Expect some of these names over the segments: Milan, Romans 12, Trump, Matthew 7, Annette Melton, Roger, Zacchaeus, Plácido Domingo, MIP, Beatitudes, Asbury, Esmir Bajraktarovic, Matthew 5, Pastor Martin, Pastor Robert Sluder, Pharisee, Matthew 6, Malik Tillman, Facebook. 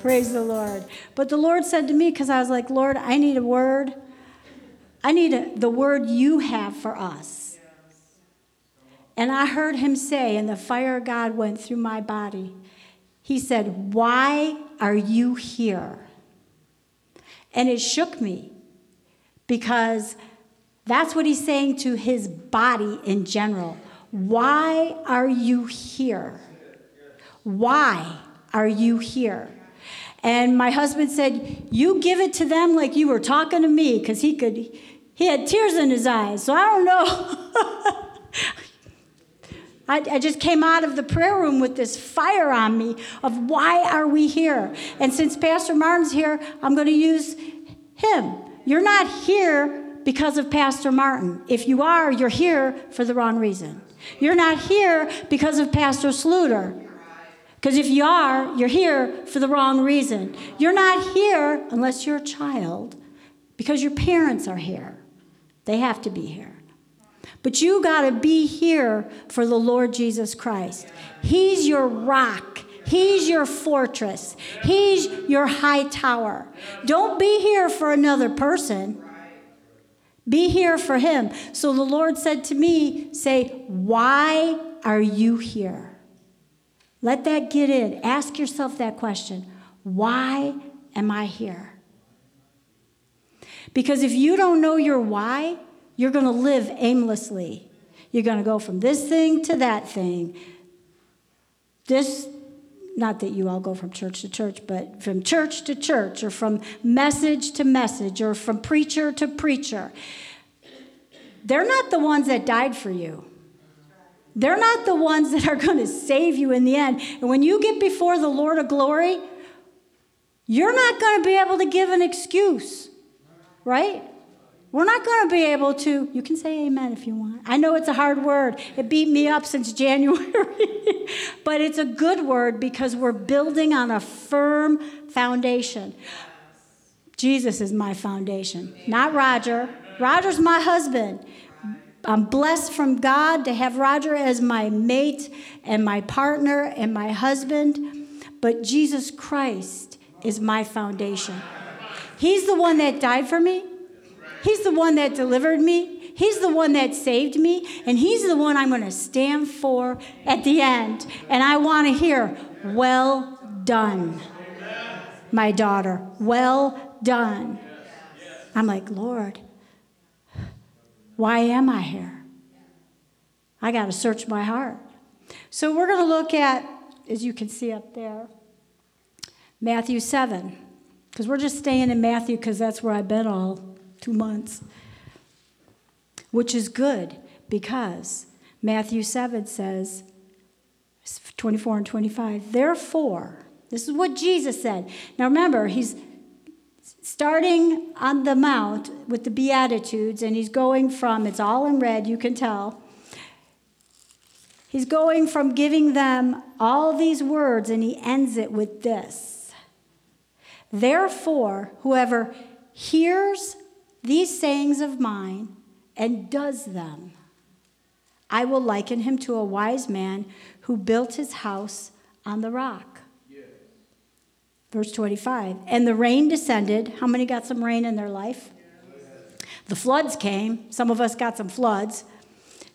Praise the Lord. But the Lord said to me, because I was like, Lord, I need a word. I need the word you have for us. And I heard him say, and the fire of God went through my body. He said, why are you here? And it shook me, because that's what he's saying to his body in general. Why are you here? Why are you here? And my husband said, you give it to them like you were talking to me, because he had tears in his eyes. So I don't know. I just came out of the prayer room with this fire on me of why are we here? And since Pastor Martin's here, I'm going to use him. You're not here because of Pastor Martin. If you are, you're here for the wrong reason. You're not here because of Pastor Sluder. Because if you are, you're here for the wrong reason. You're not here unless you're a child, because your parents are here. They have to be here. But you got to be here for the Lord Jesus Christ. He's your rock. He's your fortress. He's your high tower. Don't be here for another person. Be here for him. So the Lord said to me, say, why are you here? Let that get in. Ask yourself that question. Why am I here? Because if you don't know your why, you're going to live aimlessly. You're going to go from this thing to that thing. Not that you all go from church to church, but from church to church, or from message to message, or from preacher to preacher. They're not the ones that died for you. They're not the ones that are going to save you in the end. And when you get before the Lord of glory, you're not going to be able to give an excuse, right? We're not going to be able to. You can say amen if you want. I know it's a hard word. It beat me up since January. But it's a good word, because we're building on a firm foundation. Jesus is my foundation, not Roger. Roger's my husband. I'm blessed from God to have Roger as my mate and my partner and my husband. But Jesus Christ is my foundation. He's the one that died for me. He's the one that delivered me. He's the one that saved me. And he's the one I'm going to stand for at the end. And I want to hear, well done, my daughter. Well done. I'm like, Lord, why am I here? I got to search my heart. So we're going to look at, as you can see up there, Matthew 7. Because we're just staying in Matthew, because that's where I've been all 2 months. Which is good, because Matthew 7 says, 24 and 25, therefore, this is what Jesus said. Now remember, he's starting on the Mount with the Beatitudes, and he's going from, it's all in red, you can tell. He's going from giving them all these words, and he ends it with this. Therefore, whoever hears these sayings of mine and does them, I will liken him to a wise man who built his house on the rock. Verse 25, and the rain descended. How many got some rain in their life? The floods came. Some of us got some floods.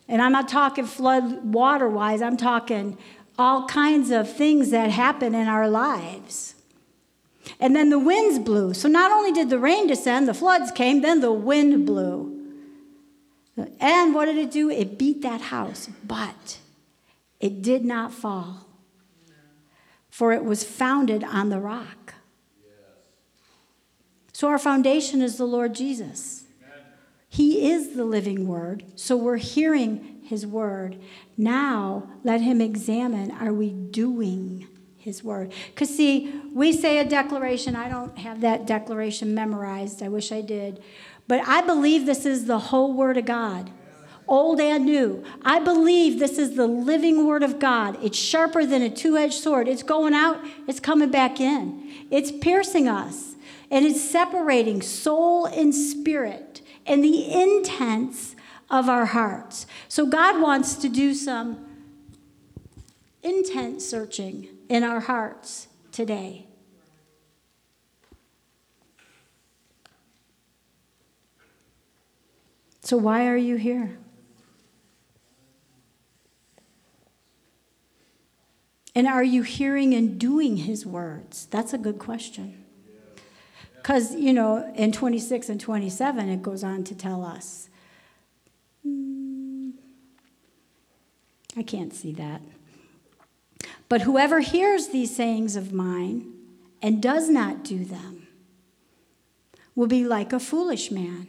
And I'm not talking flood water-wise. I'm talking all kinds of things that happen in our lives. And then the winds blew. So not only did the rain descend, the floods came, then the wind blew. And what did it do? It beat that house, but it did not fall. For it was founded on the rock. Yes. So our foundation is the Lord Jesus. Amen. He is the living word, so we're hearing his word. Now let him examine, are we doing his word? Because see, we say a declaration. I don't have that declaration memorized. I wish I did. But I believe this is the whole word of God, old and new. I believe this is the living word of God. It's sharper than a two-edged sword. It's going out. It's coming back in. It's piercing us. And it's separating soul and spirit and the intents of our hearts. So God wants to do some intent searching in our hearts today. So why are you here? And are you hearing and doing his words? That's a good question. Because, you know, in 26 and 27, it goes on to tell us. I can't see that. But whoever hears these sayings of mine and does not do them will be like a foolish man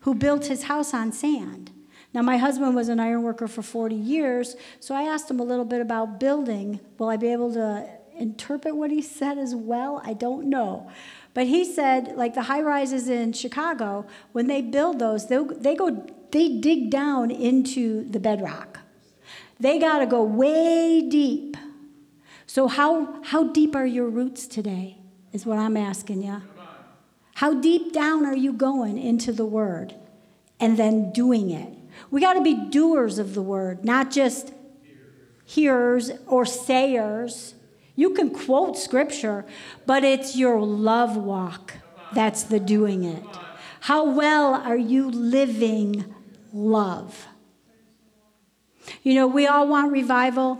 who built his house on sand. Now, my husband was an iron worker for 40 years, so I asked him a little bit about building. Will I be able to interpret what he said as well? I don't know. But he said, like the high-rises in Chicago, when they build those, they dig down into the bedrock. They got to go way deep. So how deep are your roots today is what I'm asking you. How deep down are you going into the word and then doing it? We got to be doers of the word, not just hearers or sayers. You can quote scripture, but it's your love walk that's the doing it. How well are you living love? You know, we all want revival.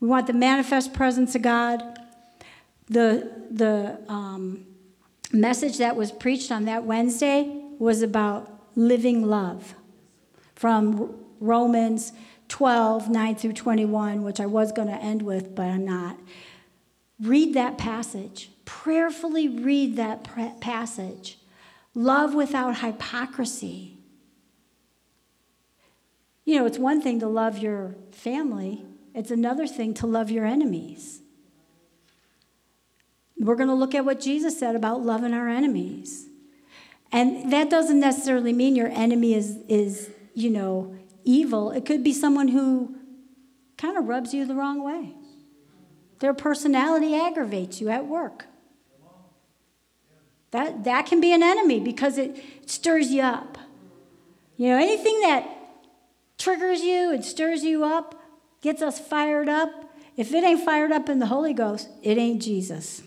We want the manifest presence of God. The message that was preached on that Wednesday was about living love from Romans 12, 9 through 21, which I was going to end with, but I'm not. Read that passage. Prayerfully read that passage. Love without hypocrisy. You know, it's one thing to love your family. It's another thing to love your enemies. We're going to look at what Jesus said about loving our enemies. And that doesn't necessarily mean your enemy is you know, evil. It could be someone who kind of rubs you the wrong way. Their personality aggravates you at work. That can be an enemy because it stirs you up. You know, anything that triggers you and stirs you up, gets us fired up. If it ain't fired up in the Holy Ghost, it ain't Jesus.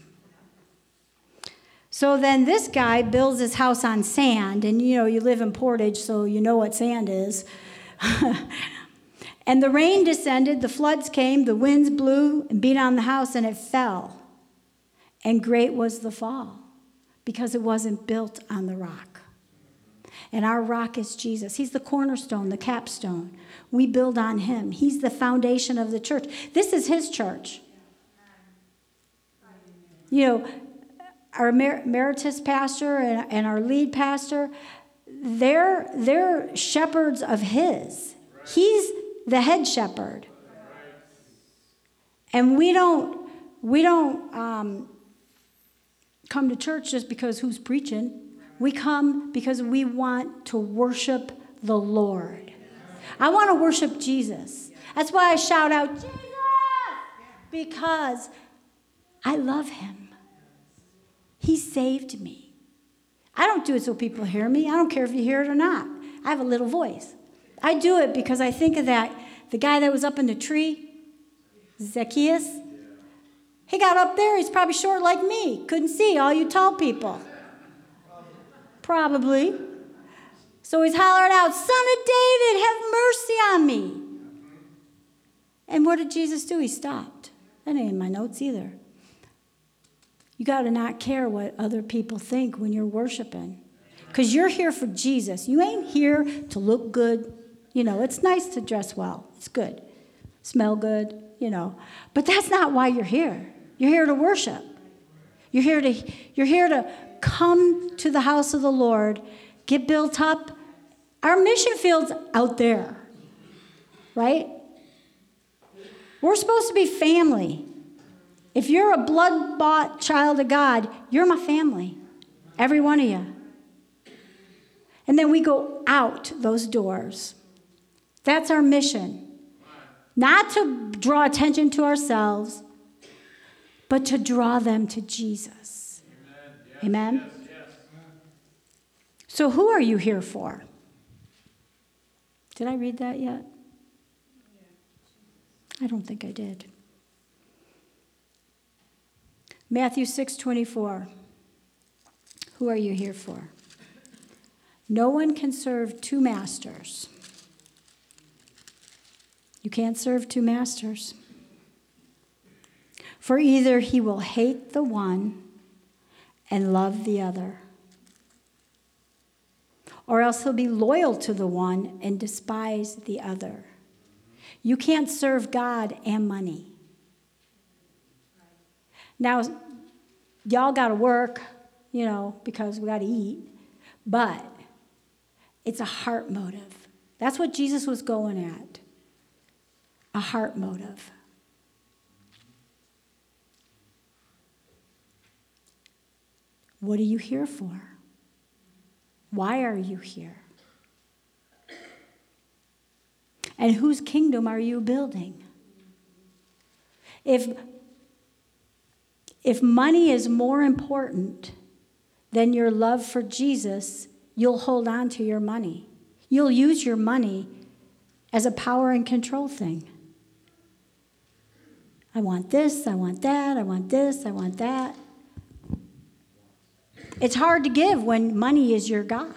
So then this guy builds his house on sand, and you know, you live in Portage, so you know what sand is. And the rain descended, the floods came, the winds blew and beat on the house, and it fell. And great was the fall, because it wasn't built on the rock. And our rock is Jesus. He's the cornerstone, the capstone. We build on him. He's the foundation of the church. This is his church. You know, our emeritus pastor and our lead pastor, they're shepherds of his. He's the head shepherd. And we don't come to church just because who's preaching. We come because we want to worship the Lord. I want to worship Jesus. That's why I shout out, Jesus! Because I love him. He saved me. I don't do it so people hear me. I don't care if you hear it or not. I have a little voice. I do it because I think of that, the guy that was up in the tree, Zacchaeus. He got up there. He's probably short like me. Couldn't see, all you tall people. Probably. So he's hollering out, Son of David, have mercy on me. And what did Jesus do? He stopped. That ain't in my notes either. You got to not care what other people think when you're worshiping. Because you're here for Jesus. You ain't here to look good. You know, it's nice to dress well. It's good. Smell good, you know. But that's not why you're here. You're here to worship. You're here to come to the house of the Lord, get built up. Our mission field's out there. right? We're supposed to be family. If you're a blood-bought child of God, you're my family, every one of you. And then we go out those doors. That's our mission. Not to draw attention to ourselves, but to draw them to Jesus. Amen? Yes, amen? Yes, yes. So who are you here for? Did I read that yet? I don't think I did. Matthew 6:24. Who are you here for? No one can serve two masters. You can't serve two masters. For either he will hate the one and love the other, or else he'll be loyal to the one and despise the other. You can't serve God and money. Now, y'all got to work, you know, because we got to eat, but it's a heart motive. That's what Jesus was going at. A heart motive. What are you here for? Why are you here? And whose kingdom are you building? If money is more important than your love for Jesus, you'll hold on to your money. You'll use your money as a power and control thing. I want this, I want that, I want this, I want that. It's hard to give when money is your God,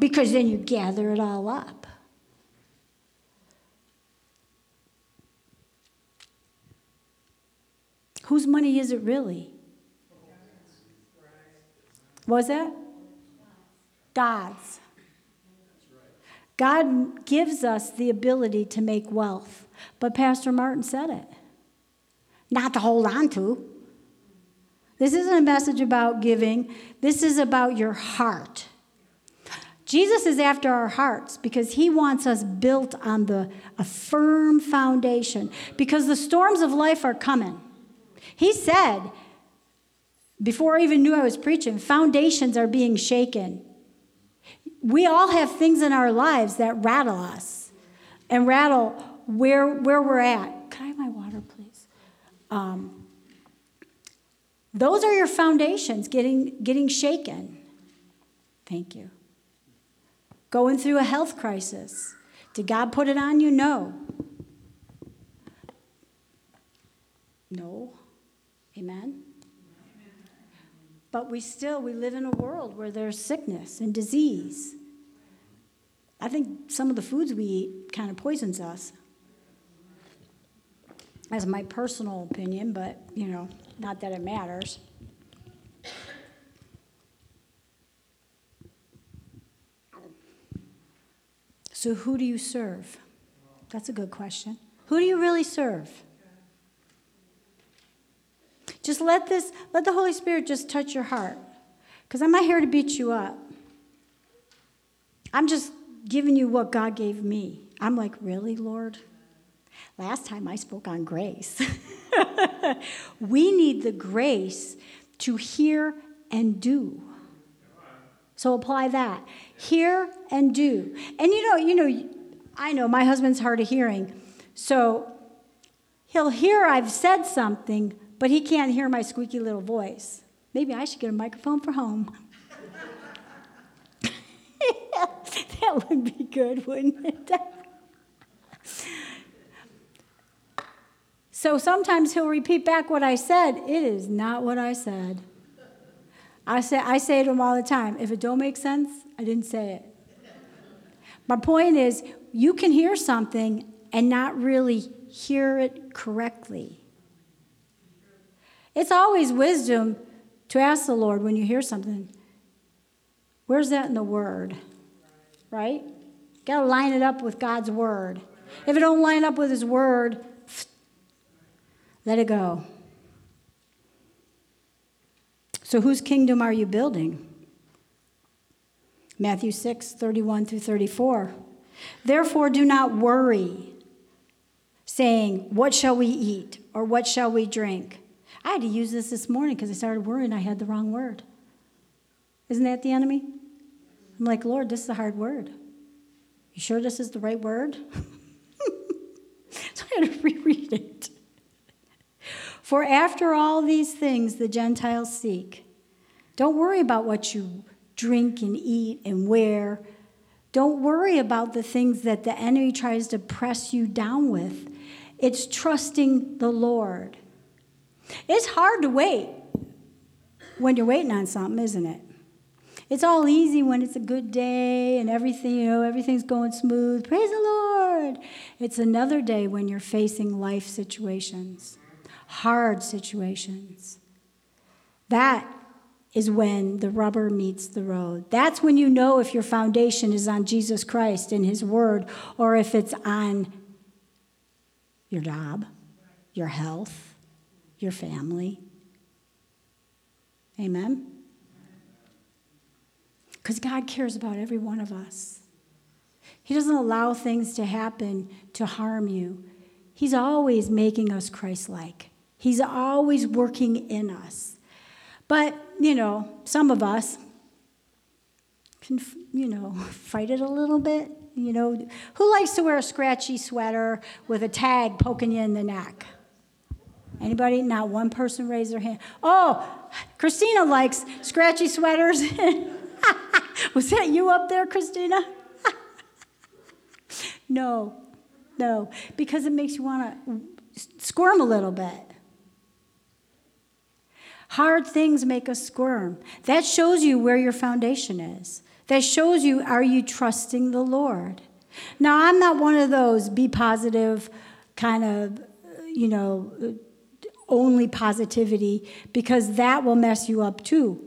because then you gather it all up. Whose money is it really? Was that? God's. God gives us the ability to make wealth. But Pastor Martin said it. Not to hold on to. This isn't a message about giving. This is about your heart. Jesus is after our hearts because he wants us built on a firm foundation, because the storms of life are coming. He said, before I even knew I was preaching, foundations are being shaken. We all have things in our lives that rattle us and rattle where we're at. Can I have my water, please? Those are your foundations getting shaken. Thank you. Going through a health crisis. Did God put it on you? No. No. Amen. But we live in a world where there's sickness and disease. I think some of the foods we eat kind of poisons us. That's my personal opinion, but, you know, not that it matters. So who do you serve? That's a good question. Who do you really serve? Just let the Holy Spirit just touch your heart. Because I'm not here to beat you up. I'm just giving you what God gave me. I'm like, really, Lord? Last time I spoke on grace. We need the grace to hear and do. So apply that. Hear and do. And you know, I know my husband's hard of hearing. So he'll hear I've said something, but he can't hear my squeaky little voice. Maybe I should get a microphone for home. That would be good, wouldn't it? So sometimes he'll repeat back what I said. It is not what I said. I say to him all the time, if it don't make sense, I didn't say it. My point is, you can hear something and not really hear it correctly. It's always wisdom to ask the Lord when you hear something, where's that in the Word? Right? You got to line it up with God's Word. If it don't line up with His Word, let it go. So whose kingdom are you building? Matthew 6:31 through 34. Therefore, do not worry, saying, what shall we eat or what shall we drink? I had to use this morning because I started worrying I had the wrong word. Isn't that the enemy? I'm like, Lord, this is a hard word. You sure this is the right word? So I had to reread it. For after all these things the Gentiles seek. Don't worry about what you drink and eat and wear. Don't worry about the things that the enemy tries to press you down with. It's trusting the Lord. It's hard to wait when you're waiting on something, isn't it? It's all easy when it's a good day and everything, everything's going smooth. Praise the Lord. It's another day when you're facing life situations, hard situations. That is when the rubber meets the road. That's when you know if your foundation is on Jesus Christ and his word, or if it's on your job, your health, your family. Amen? Because God cares about every one of us. He doesn't allow things to happen to harm you. He's always making us Christ-like. He's always working in us. But, some of us can, fight it a little bit. Who likes to wear a scratchy sweater with a tag poking you in the neck? Anybody? Not one person raised their hand. Oh, Christina likes scratchy sweaters. Was that you up there, Christina? No, because it makes you want to squirm a little bit. Hard things make us squirm. That shows you where your foundation is. That shows you, are you trusting the Lord? Now, I'm not one of those be positive kind of, only positivity, because that will mess you up too.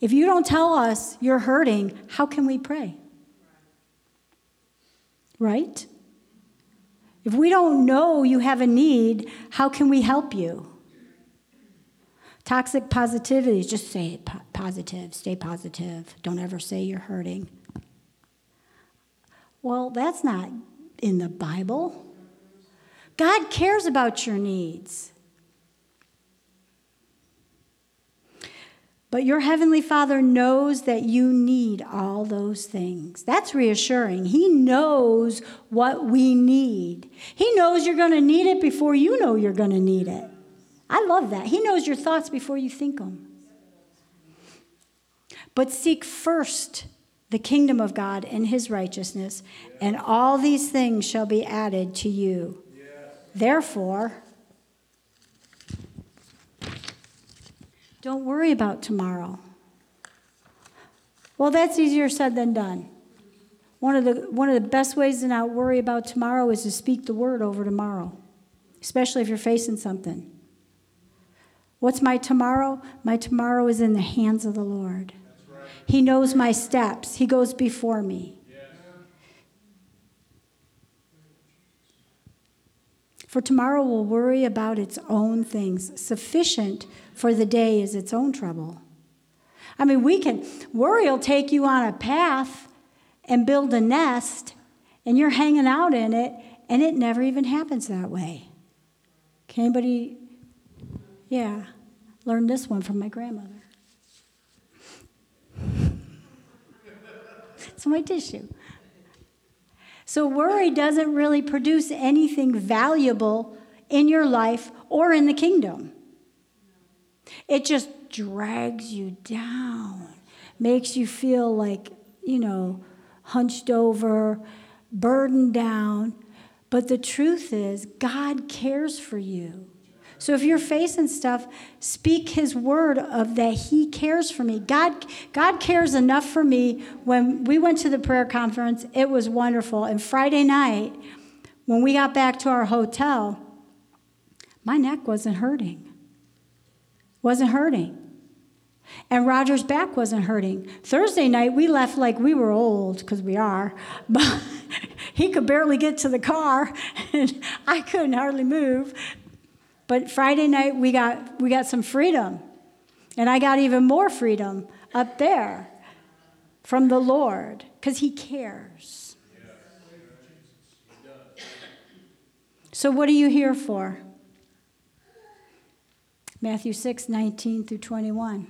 If you don't tell us you're hurting, how can we pray? Right? If we don't know you have a need, how can we help you? Toxic positivity is just say it positive, stay positive. Don't ever say you're hurting. Well, that's not in the Bible. God cares about your needs. But your Heavenly Father knows that you need all those things. That's reassuring. He knows what we need. He knows you're going to need it before you know you're going to need it. I love that. He knows your thoughts before you think them. But seek first the kingdom of God and his righteousness, and all these things shall be added to you. Therefore, don't worry about tomorrow. Well, that's easier said than done. One of the best ways to not worry about tomorrow is to speak the word over tomorrow, especially if you're facing something. What's my tomorrow? My tomorrow is in the hands of the Lord. That's right. He knows my steps. He goes before me. Yes. For tomorrow will worry about its own things. Sufficient for the day is its own trouble. Worry will take you on a path and build a nest, and you're hanging out in it, and it never even happens that way. Can anybody... Yeah, learned this one from my grandmother. It's my tissue. So worry doesn't really produce anything valuable in your life or in the kingdom. It just drags you down, makes you feel like, hunched over, burdened down. But the truth is, God cares for you. So if you're facing stuff, speak his word of that he cares for me. God cares enough for me. When we went to the prayer conference, it was wonderful. And Friday night, when we got back to our hotel, my neck wasn't hurting. And Roger's back wasn't hurting. Thursday night, we left like we were old, because we are. But he could barely get to the car, and I couldn't hardly move. But Friday night, we got some freedom. And I got even more freedom up there from the Lord, because he cares. So what are you here for? Matthew 6, 19 through 21.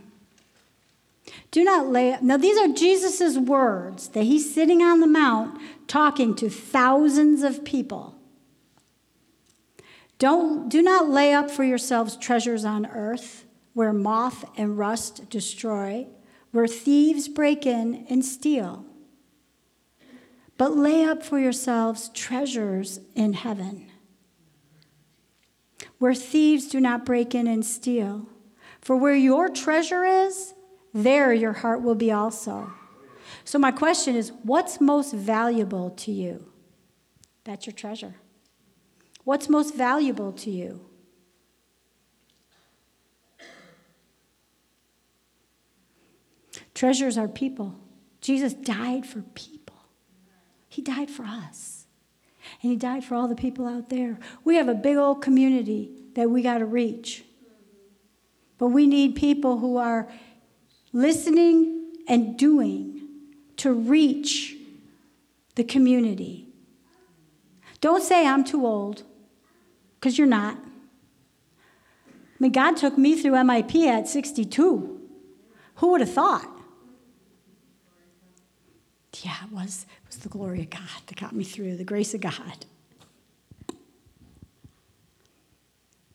Do not lay. Now, these are Jesus' words that he's sitting on the mount talking to thousands of people. Do not lay up for yourselves treasures on earth where moth and rust destroy, where thieves break in and steal. But lay up for yourselves treasures in heaven where thieves do not break in and steal. For where your treasure is, there your heart will be also. So my question is, what's most valuable to you? That's your treasure. What's most valuable to you? Treasures are people. Jesus died for people. He died for us. And he died for all the people out there. We have a big old community that we got to reach. But we need people who are listening and doing to reach the community. Don't say I'm too old. Because you're not. I mean, God took me through MIP at 62. Who would have thought? Yeah, it was the glory of God that got me through, the grace of God.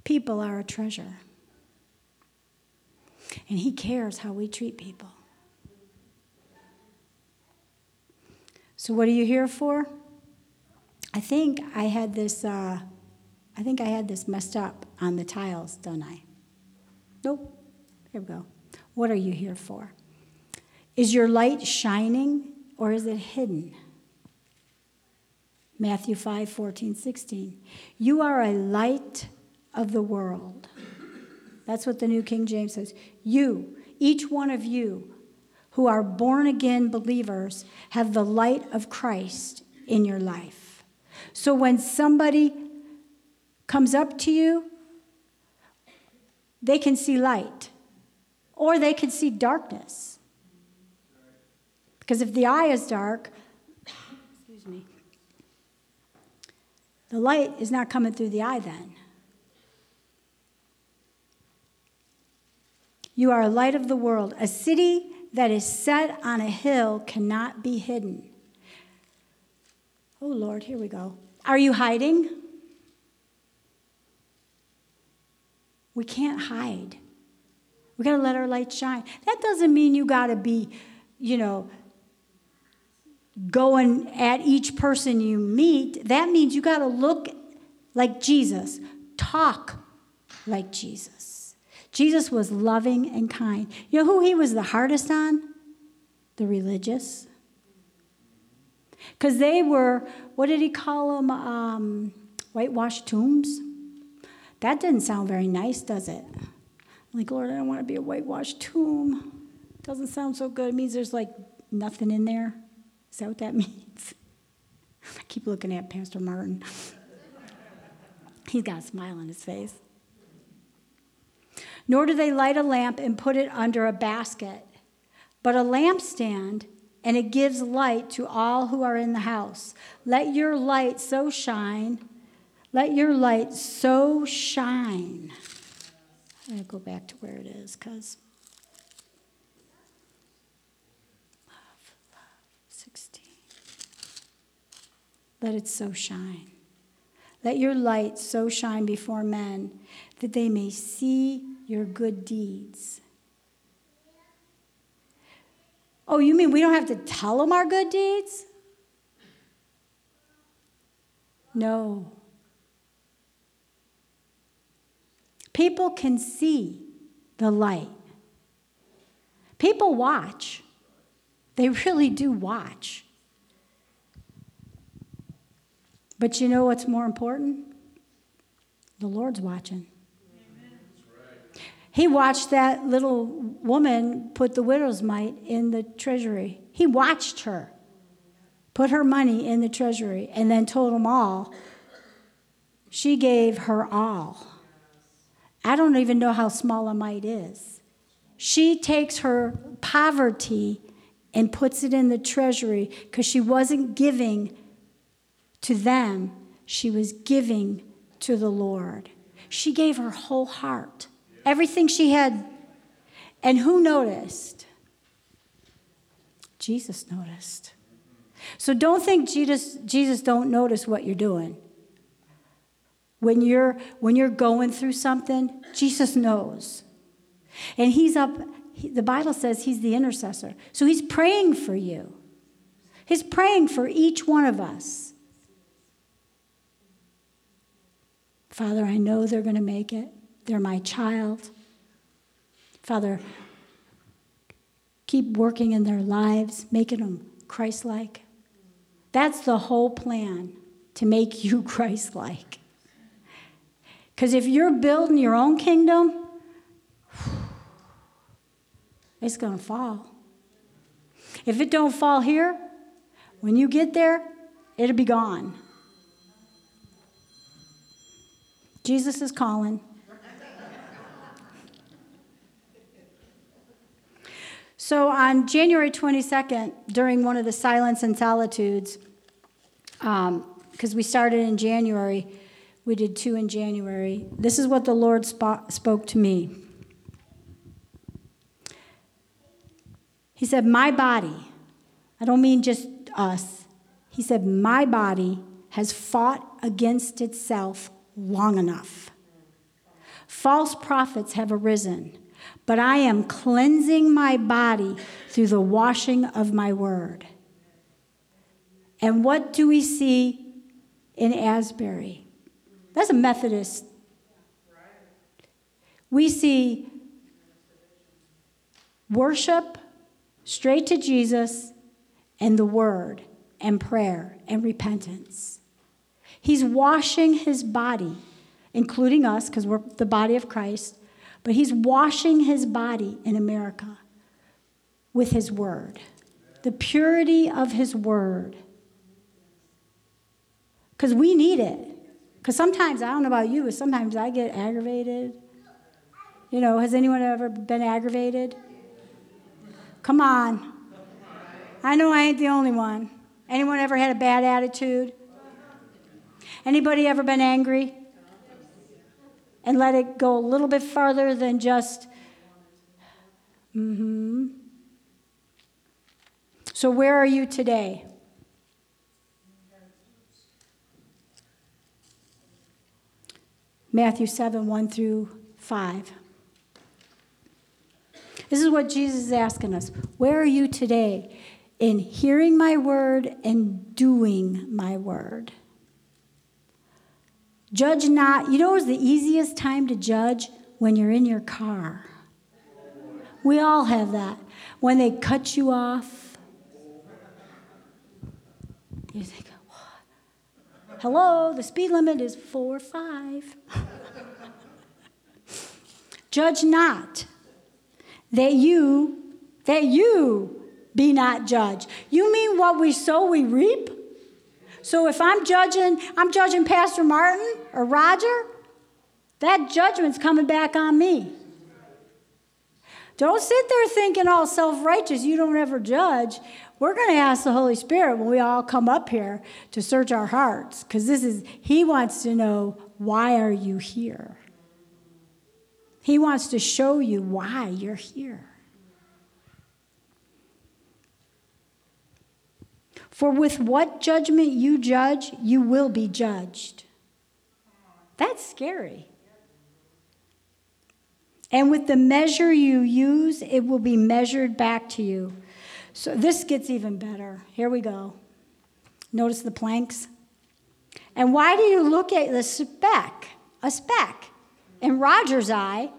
People are a treasure. And he cares how we treat people. So what are you here for? I think I had this messed up on the tiles, don't I? Nope. Here we go. What are you here for? Is your light shining or is it hidden? Matthew 5, 14, 16. You are a light of the world. That's what the New King James says. You, each one of you who are born again believers, have the light of Christ in your life. So when somebody comes up to you, they can see light or they can see darkness. Because if the eye is dark, excuse me, the light is not coming through the eye then. You are a light of the world. A city that is set on a hill cannot be hidden. Oh, Lord, here we go. Are you hiding? We can't hide. We got to let our light shine. That doesn't mean you got to be, going at each person you meet. That means you got to look like Jesus, talk like Jesus. Jesus was loving and kind. You know who he was the hardest on? The religious. Because they were, what did he call them, whitewashed tombs? That didn't sound very nice, does it? I'm like, Lord, I don't want to be a whitewashed tomb. Doesn't sound so good. It means there's nothing in there. Is that what that means? I keep looking at Pastor Martin. He's got a smile on his face. Nor do they light a lamp and put it under a basket, but a lampstand, and it gives light to all who are in the house. Let your light so shine. Let your light so shine. I'm going to go back to where it is because. Love, 16. Let it so shine. Let your light so shine before men that they may see your good deeds. Oh, you mean we don't have to tell them our good deeds? No. People can see the light. People watch. They really do watch. But you know what's more important? The Lord's watching. He watched that little woman put the widow's mite in the treasury. He watched her put her money in the treasury and then told them all. She gave her all. I don't even know how small a mite is. She takes her poverty and puts it in the treasury because she wasn't giving to them. She was giving to the Lord. She gave her whole heart, everything she had. And who noticed? Jesus noticed. So don't think Jesus don't notice what you're doing. When you're going through something, Jesus knows. And he's up, the Bible says he's the intercessor. So he's praying for you. He's praying for each one of us. Father, I know they're going to make it. They're my child. Father, keep working in their lives, making them Christ-like. That's the whole plan, to make you Christ-like. Because if you're building your own kingdom, it's going to fall. If it don't fall here, when you get there, it'll be gone. Jesus is calling. So on January 22nd, during one of the Silence and Solitudes, because we started in January, we did two in January. This is what the Lord spoke to me. He said, my body, I don't mean just us. He said, my body has fought against itself long enough. False prophets have arisen, but I am cleansing my body through the washing of my word. And what do we see in Asbury? That's a Methodist. We see worship, straight to Jesus, and the word, and prayer, and repentance. He's washing his body, including us, because we're the body of Christ, but he's washing his body in America with his word, the purity of his word. Because we need it. Because sometimes, I don't know about you, but sometimes I get aggravated. You know, has anyone ever been aggravated? Come on. I know I ain't the only one. Anyone ever had a bad attitude? Anybody ever been angry? And let it go a little bit farther than just, So where are you today? Matthew 7, 1 through 5. This is what Jesus is asking us. Where are you today in hearing my word and doing my word? Judge not. You know what's the easiest time to judge? When you're in your car. We all have that. When they cut you off, you think, what? Hello, the speed limit is 4-5. Judge not, that you be not judged. You mean what we sow, we reap? So if I'm judging Pastor Martin or Roger, that judgment's coming back on me. Don't sit there thinking all self-righteous, you don't ever judge. We're going to ask the Holy Spirit when we all come up here to search our hearts, because he wants to know, why are you here? He wants to show you why you're here. For with what judgment you judge, you will be judged. That's scary. And with the measure you use, it will be measured back to you. So this gets even better. Here we go. Notice the planks. And why do you look at the speck? A speck in Roger's eye,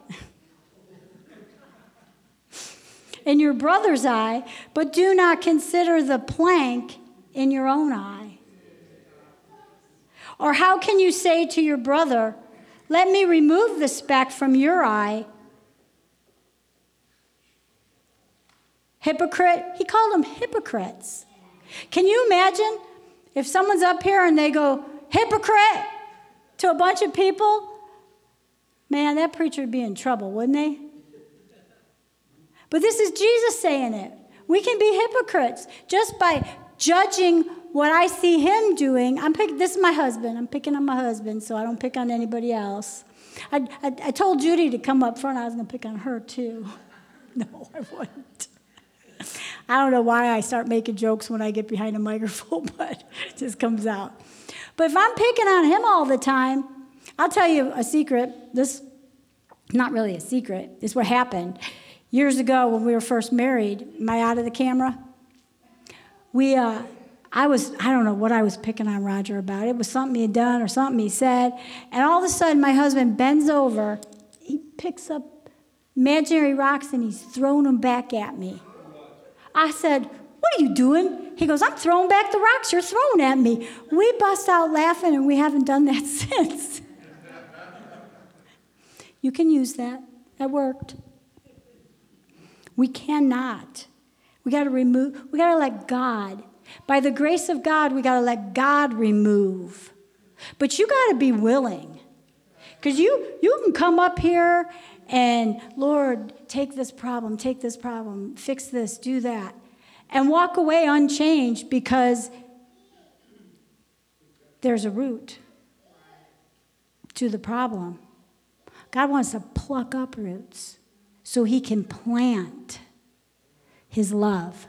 in your brother's eye, but do not consider the plank in your own eye. Or how can you say to your brother, let me remove the speck from your eye? Hypocrite, he called them hypocrites. Can you imagine if someone's up here and they go, hypocrite, to a bunch of people? Man, that preacher would be in trouble, wouldn't he? But this is Jesus saying it. We can be hypocrites just by judging what I see him doing. This is my husband. I'm picking on my husband, so I don't pick on anybody else. I told Judy to come up front. I was going to pick on her, too. No, I wouldn't. I don't know why I start making jokes when I get behind a microphone, but it just comes out. But if I'm picking on him all the time, I'll tell you a secret. This, not really a secret. This is what happened. Years ago when we were first married, am I out of the camera? I don't know what I was picking on Roger about. It was something he had done or something he said. And all of a sudden, my husband bends over. He picks up imaginary rocks, and he's throwing them back at me. I said, "What are you doing?" He goes, "I'm throwing back the rocks you're throwing at me." We bust out laughing, and we haven't done that since. You can use that. That worked. We cannot. We got to let God. By the grace of God, we got to let God remove. But you got to be willing. Because you can come up here and, "Lord, take this problem, fix this, do that," and walk away unchanged because there's a root to the problem. God wants to pluck up roots so he can plant his love.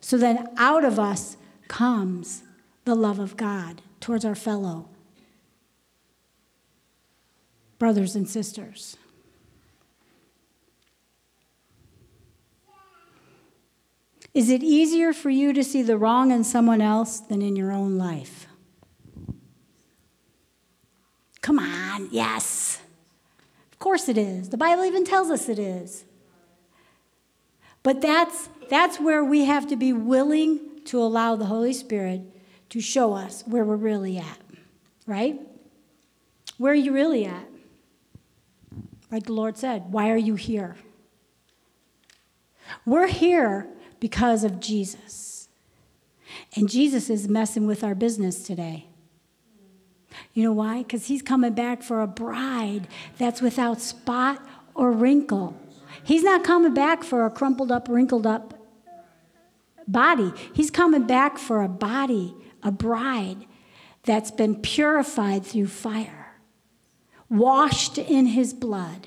So then out of us comes the love of God towards our fellow brothers and sisters. Is it easier for you to see the wrong in someone else than in your own life? Come on, yes. Of course it is. The Bible even tells us it is. But that's where we have to be willing to allow the Holy Spirit to show us where we're really at, right? Where are you really at? Like the Lord said, why are you here? We're here because of Jesus. And Jesus is messing with our business today. You know why? Because he's coming back for a bride that's without spot or wrinkle. He's not coming back for a crumpled up, wrinkled up body. He's coming back for a body, a bride, that's been purified through fire, washed in his blood.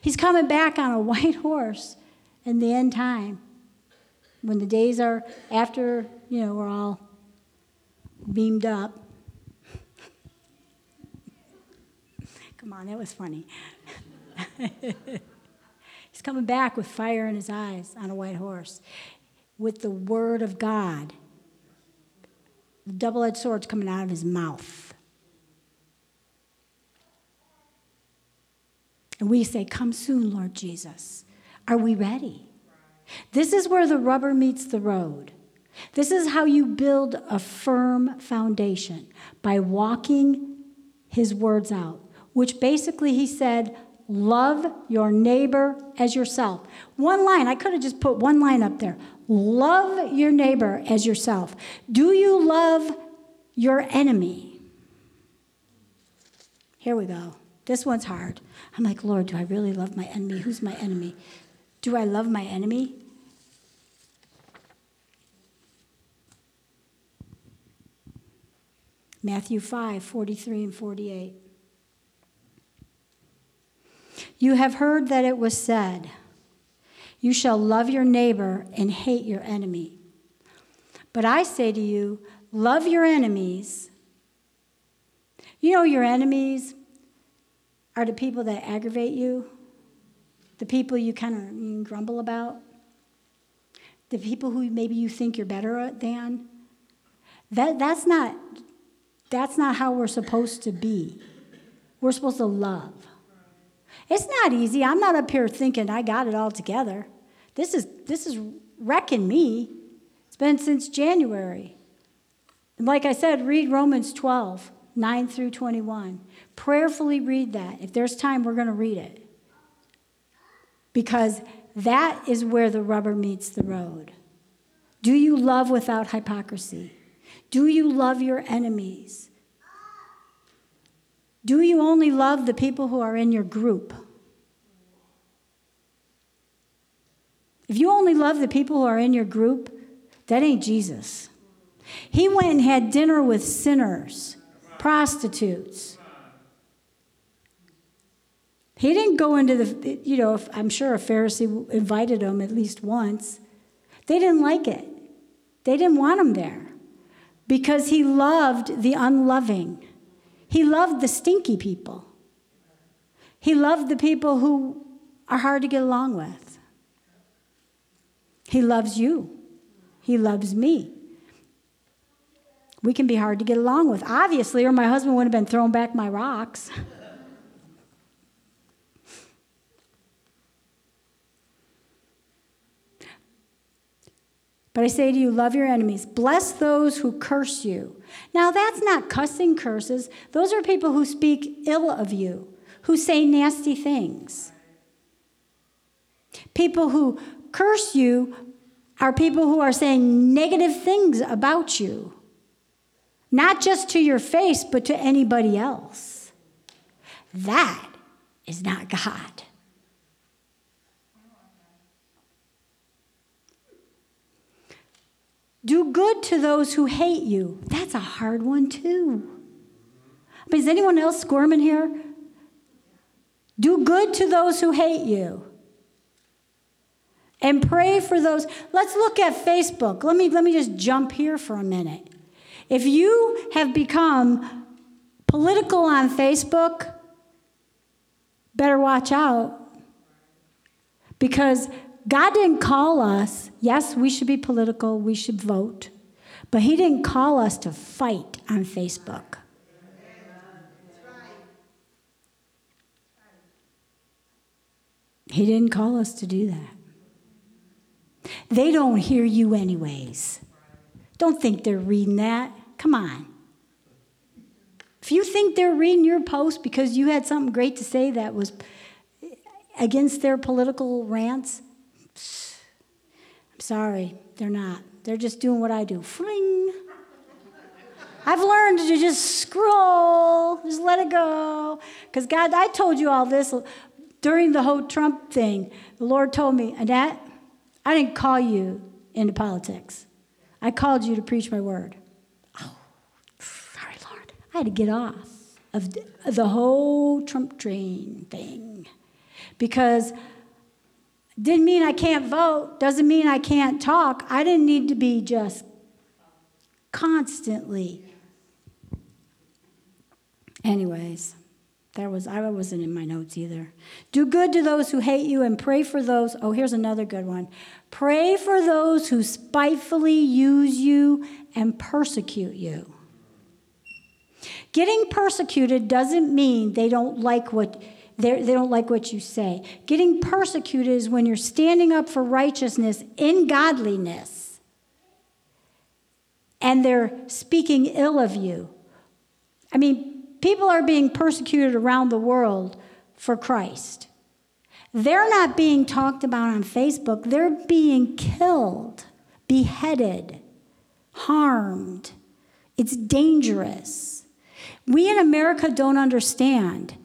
He's coming back on a white horse. In the end time, when the days are after, we're all beamed up. Come on, that was funny. He's coming back with fire in his eyes on a white horse, with the word of God. The double-edged sword's coming out of his mouth. And we say, "Come soon, Lord Jesus." Are we ready? This is where the rubber meets the road. This is how you build a firm foundation, by walking his words out, which basically he said, love your neighbor as yourself. One line. I could have just put one line up there. Love your neighbor as yourself. Do you love your enemy? Here we go. This one's hard. I'm like, "Lord, do I really love my enemy? Who's my enemy? Do I love my enemy?" Matthew 5, 43 and 48. "You have heard that it was said, 'You shall love your neighbor and hate your enemy.' But I say to you, love your enemies." You know, your enemies are the people that aggravate you, the people you kind of grumble about, the people who maybe you think you're better than. That's not how we're supposed to be. We're supposed to love. It's not easy. I'm not up here thinking I got it all together. This is wrecking me. It's been since January. And like I said, read Romans 12, 9 through 21. Prayerfully read that. If there's time, we're going to read it. Because that is where the rubber meets the road. Do you love without hypocrisy? Do you love your enemies? Do you only love the people who are in your group? If you only love the people who are in your group, that ain't Jesus. He went and had dinner with sinners, prostitutes. He didn't go into the, you know, I'm sure a Pharisee invited him at least once. They didn't like it. They didn't want him there because he loved the unloving. He loved the stinky people. He loved the people who are hard to get along with. He loves you. He loves me. We can be hard to get along with, obviously, or my husband wouldn't have been throwing back my rocks. But I say to you, love your enemies. Bless those who curse you. Now, that's not cussing curses. Those are people who speak ill of you, who say nasty things. People who curse you are people who are saying negative things about you, not just to your face, but to anybody else. That is not God. Do good to those who hate you. That's a hard one, too. But is anyone else squirming here? Do good to those who hate you. And pray for those. Let's look at Facebook. Let me just jump here for a minute. If you have become political on Facebook, better watch out. Because God didn't call us. Yes, we should be political. We should vote. But he didn't call us to fight on Facebook. He didn't call us to do that. They don't hear you anyways. Don't think they're reading that. Come on. If you think they're reading your post because you had something great to say that was against their political rants, I'm sorry, they're not. They're just doing what I do. Fling. I've learned to just scroll, just let it go. Because God, I told you all this during the whole Trump thing. The Lord told me, Annette, I didn't call you into politics. I called you to preach my word. Oh, sorry, Lord. I had to get off of the whole Trump train thing because didn't mean I can't vote, doesn't mean I can't talk. I didn't need to be just constantly. Anyways, I wasn't in my notes either. Do good to those who hate you and pray for those. Oh, here's another good one. Pray for those who spitefully use you and persecute you. Getting persecuted doesn't mean they don't like what they don't like what you say. Getting persecuted is when you're standing up for righteousness in godliness and they're speaking ill of you. I mean, people are being persecuted around the world for Christ. They're not being talked about on Facebook. They're being killed, beheaded, harmed. It's dangerous. We in America don't understand.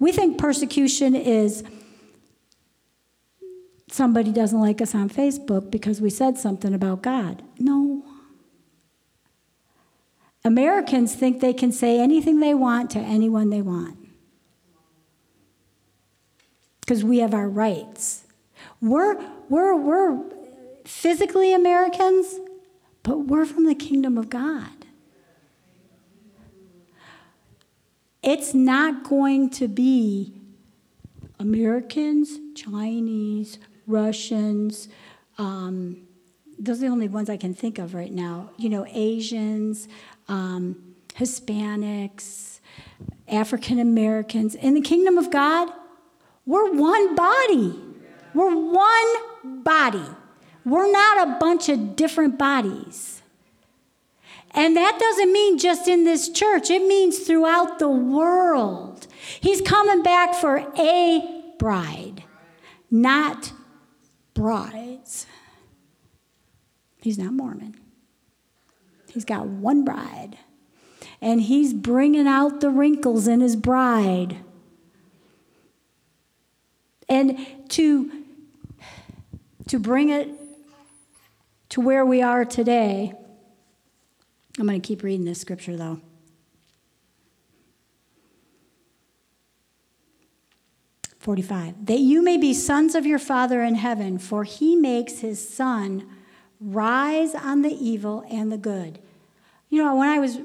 We think persecution is somebody doesn't like us on Facebook because we said something about God. No. Americans think they can say anything they want to anyone they want because we have our rights. We're physically Americans, but we're from the kingdom of God. It's not going to be Americans, Chinese, Russians. Those are the only ones I can think of right now. You know, Asians, Hispanics, African Americans. In the kingdom of God, we're one body. We're one body. We're not a bunch of different bodies. And that doesn't mean just in this church. It means throughout the world. He's coming back for a bride, not brides. He's not Mormon. He's got one bride. And he's bringing out the wrinkles in his bride. And to bring it to where we are today, I'm going to keep reading this scripture, though. That you may be sons of your Father in heaven, for he makes his sun rise on the evil and the good. You know, when I was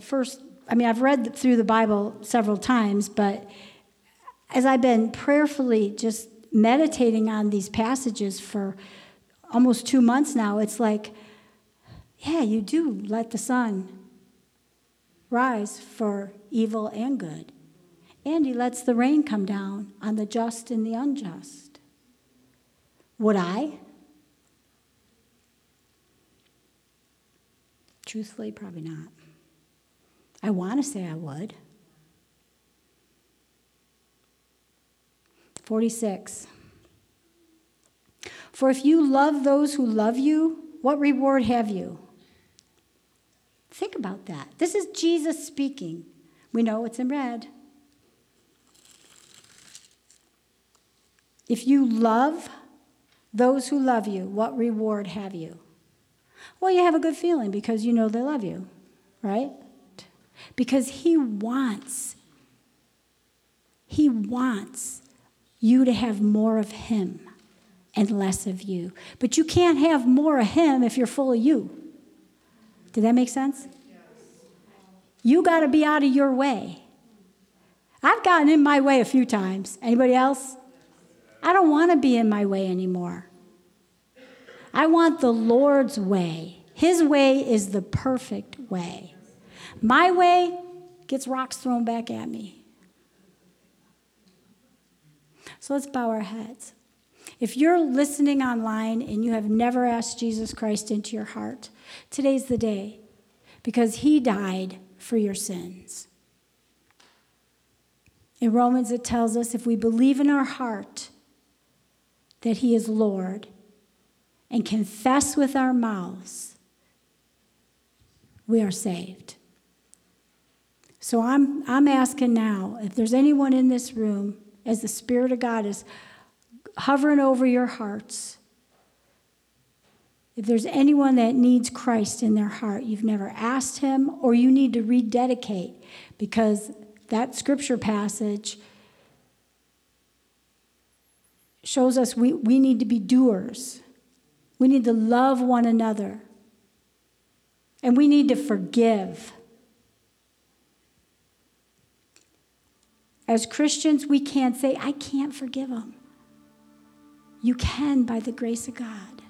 first, I've read through the Bible several times, but as I've been prayerfully just meditating on these passages for almost 2 months now, it's like, yeah, you do let the sun rise for evil and good. And he lets the rain come down on the just and the unjust. Would I? Truthfully, probably not. I want to say I would. 46. For if you love those who love you, what reward have you? Think about that. This is Jesus speaking. We know it's in red. If you love those who love you, what reward have you? Well, you have a good feeling because you know they love you, right? Because he wants you to have more of him and less of you. But you can't have more of him if you're full of you. Did that make sense? Yes. You got to be out of your way. I've gotten in my way a few times. Anybody else? I don't want to be in my way anymore. I want the Lord's way. His way is the perfect way. My way gets rocks thrown back at me. So let's bow our heads. If you're listening online and you have never asked Jesus Christ into your heart, today's the day, because he died for your sins. In Romans, it tells us if we believe in our heart that he is Lord and confess with our mouths, we are saved. So I'm asking now, if there's anyone in this room, as the Spirit of God is hovering over your hearts, if there's anyone that needs Christ in their heart, you've never asked him, or you need to rededicate, because that scripture passage shows us we need to be doers. We need to love one another. And we need to forgive. As Christians, we can't say, I can't forgive them. You can, by the grace of God,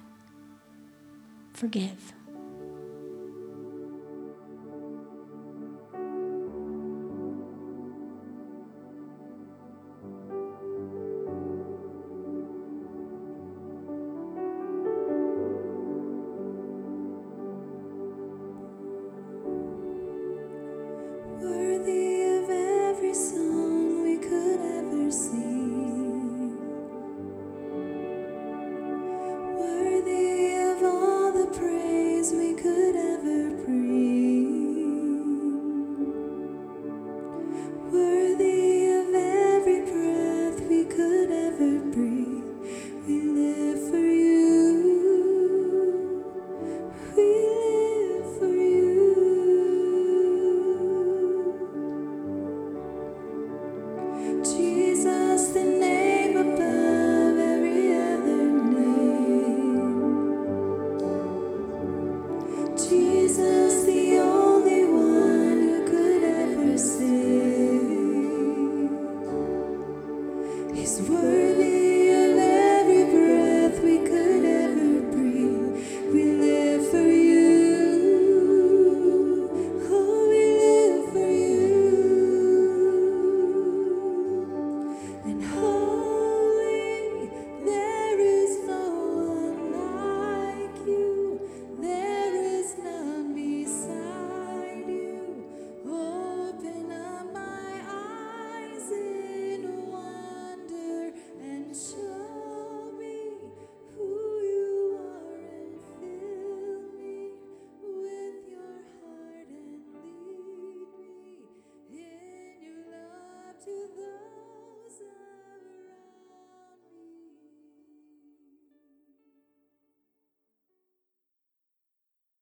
forgive. And